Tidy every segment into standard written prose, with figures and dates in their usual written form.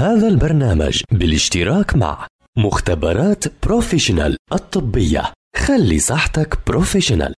هذا البرنامج بالاشتراك مع مختبرات بروفيشنال الطبية. خلي صحتك بروفيشنال.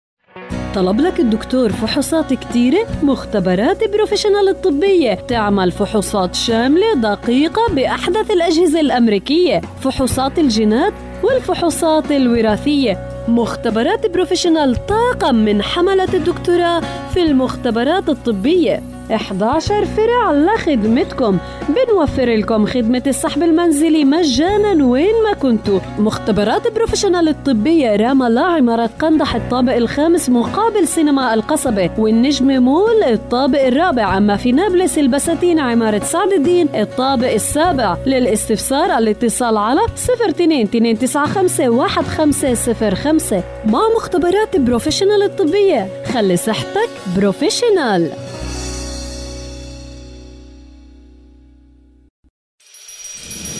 طلب لك الدكتور فحوصات كتيرة؟ مختبرات بروفيشنال الطبية تعمل فحوصات شاملة دقيقة بأحدث الأجهزة الأمريكية، فحوصات الجينات والفحوصات الوراثية. مختبرات بروفيشنال طاقم من حملة الدكتوراه في المختبرات الطبية، 11 فرع لخدمتكم. بنوفر لكم خدمة السحب المنزلي مجانا وين ما كنتوا. مختبرات بروفيشنال الطبية، راما لا، عمارة قندح الطابق الخامس مقابل سينما القصبة، والنجم مول الطابق الرابع. أما في نابلس البساتين عمارة سعد الدين الطابق السابع. للاستفسار الاتصال على 02295150 5. مع مختبرات بروفيشنال الطبية، خلي صحتك بروفيشنال.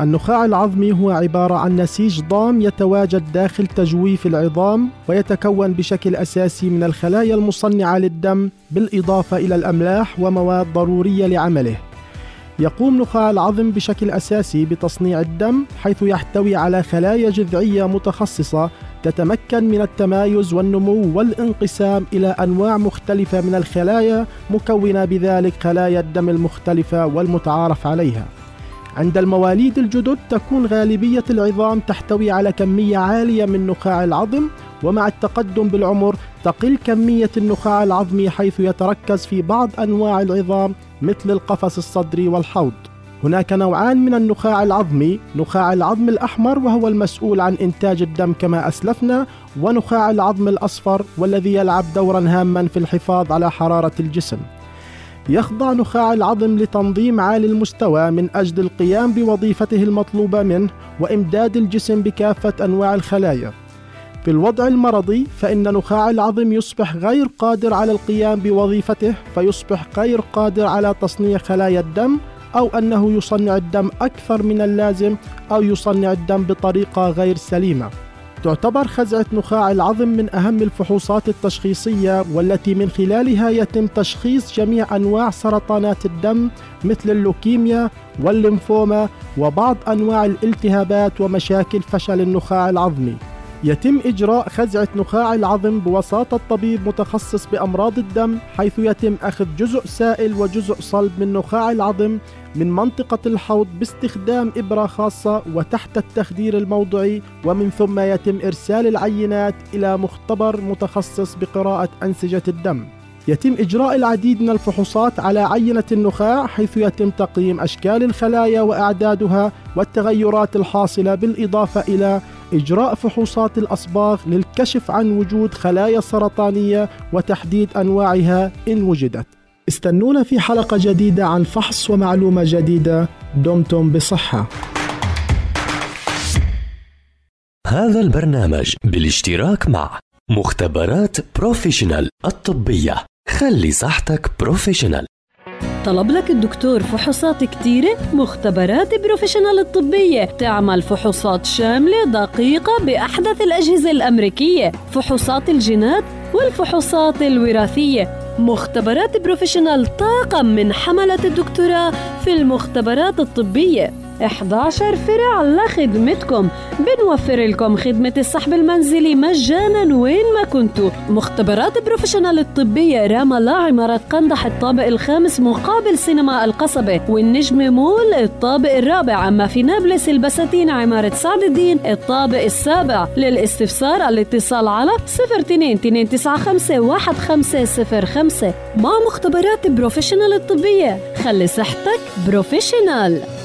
النخاع العظمي هو عبارة عن نسيج ضام يتواجد داخل تجويف العظام، ويتكون بشكل أساسي من الخلايا المصنعة للدم بالإضافة إلى الأملاح ومواد ضرورية لعمله. يقوم نخاع العظم بشكل أساسي بتصنيع الدم، حيث يحتوي على خلايا جذعية متخصصة تتمكن من التمايز والنمو والانقسام إلى أنواع مختلفة من الخلايا، مكونة بذلك خلايا الدم المختلفة والمتعارف عليها. عند المواليد الجدد تكون غالبية العظام تحتوي على كمية عالية من نخاع العظم، ومع التقدم بالعمر تقل كمية النخاع العظمي، حيث يتركز في بعض أنواع العظام مثل القفص الصدري والحوض. هناك نوعان من النخاع العظمي: نخاع العظم الأحمر وهو المسؤول عن إنتاج الدم كما أسلفنا، ونخاع العظم الأصفر والذي يلعب دورا هاما في الحفاظ على حرارة الجسم. يخضع نخاع العظم لتنظيم عالي المستوى من أجل القيام بوظيفته المطلوبة منه وإمداد الجسم بكافة أنواع الخلايا. في الوضع المرضي فإن نخاع العظم يصبح غير قادر على القيام بوظيفته، فيصبح غير قادر على تصنيع خلايا الدم، أو أنه يصنع الدم أكثر من اللازم، أو يصنع الدم بطريقة غير سليمة. تعتبر خزعة نخاع العظم من أهم الفحوصات التشخيصية، والتي من خلالها يتم تشخيص جميع أنواع سرطانات الدم مثل اللوكيميا والليمفوما، وبعض أنواع الالتهابات ومشاكل فشل النخاع العظمي. يتم إجراء خزعة نخاع العظم بوساطة طبيب متخصص بأمراض الدم، حيث يتم أخذ جزء سائل وجزء صلب من نخاع العظم من منطقة الحوض باستخدام إبرة خاصة وتحت التخدير الموضعي، ومن ثم يتم إرسال العينات إلى مختبر متخصص بقراءة أنسجة الدم. يتم إجراء العديد من الفحوصات على عينة النخاع، حيث يتم تقييم أشكال الخلايا وأعدادها والتغيرات الحاصلة، بالإضافة إلى إجراء فحوصات الأصباغ للكشف عن وجود خلايا سرطانية وتحديد أنواعها إن وجدت. استنونا في حلقة جديدة عن فحص ومعلومة جديدة. دمتم بصحة. هذا البرنامج بالاشتراك مع مختبرات بروفيشنال الطبية. خلي صحتك بروفيشنال. طلب لك الدكتور فحوصات كتيرة؟ مختبرات بروفيشنال الطبية تعمل فحوصات شاملة دقيقة بأحدث الأجهزة الأمريكية، فحوصات الجينات والفحوصات الوراثية. مختبرات بروفيشنال طاقم من حملة الدكتوراه في المختبرات الطبية، 11 فرع لخدمتكم. بنوفر لكم خدمة السحب المنزلي مجانا وين ما كنتوا. مختبرات بروفيشنال الطبية، راما لا، عمارة قندح الطابق الخامس مقابل سينما القصبة، والنجم مول الطابق الرابع. أما في نابلس البساتين عمارة سعد الدين الطابق السابع. للاستفسار الاتصال على 02295150 5. مع مختبرات بروفيشنال الطبية، خلي صحتك بروفيشنال.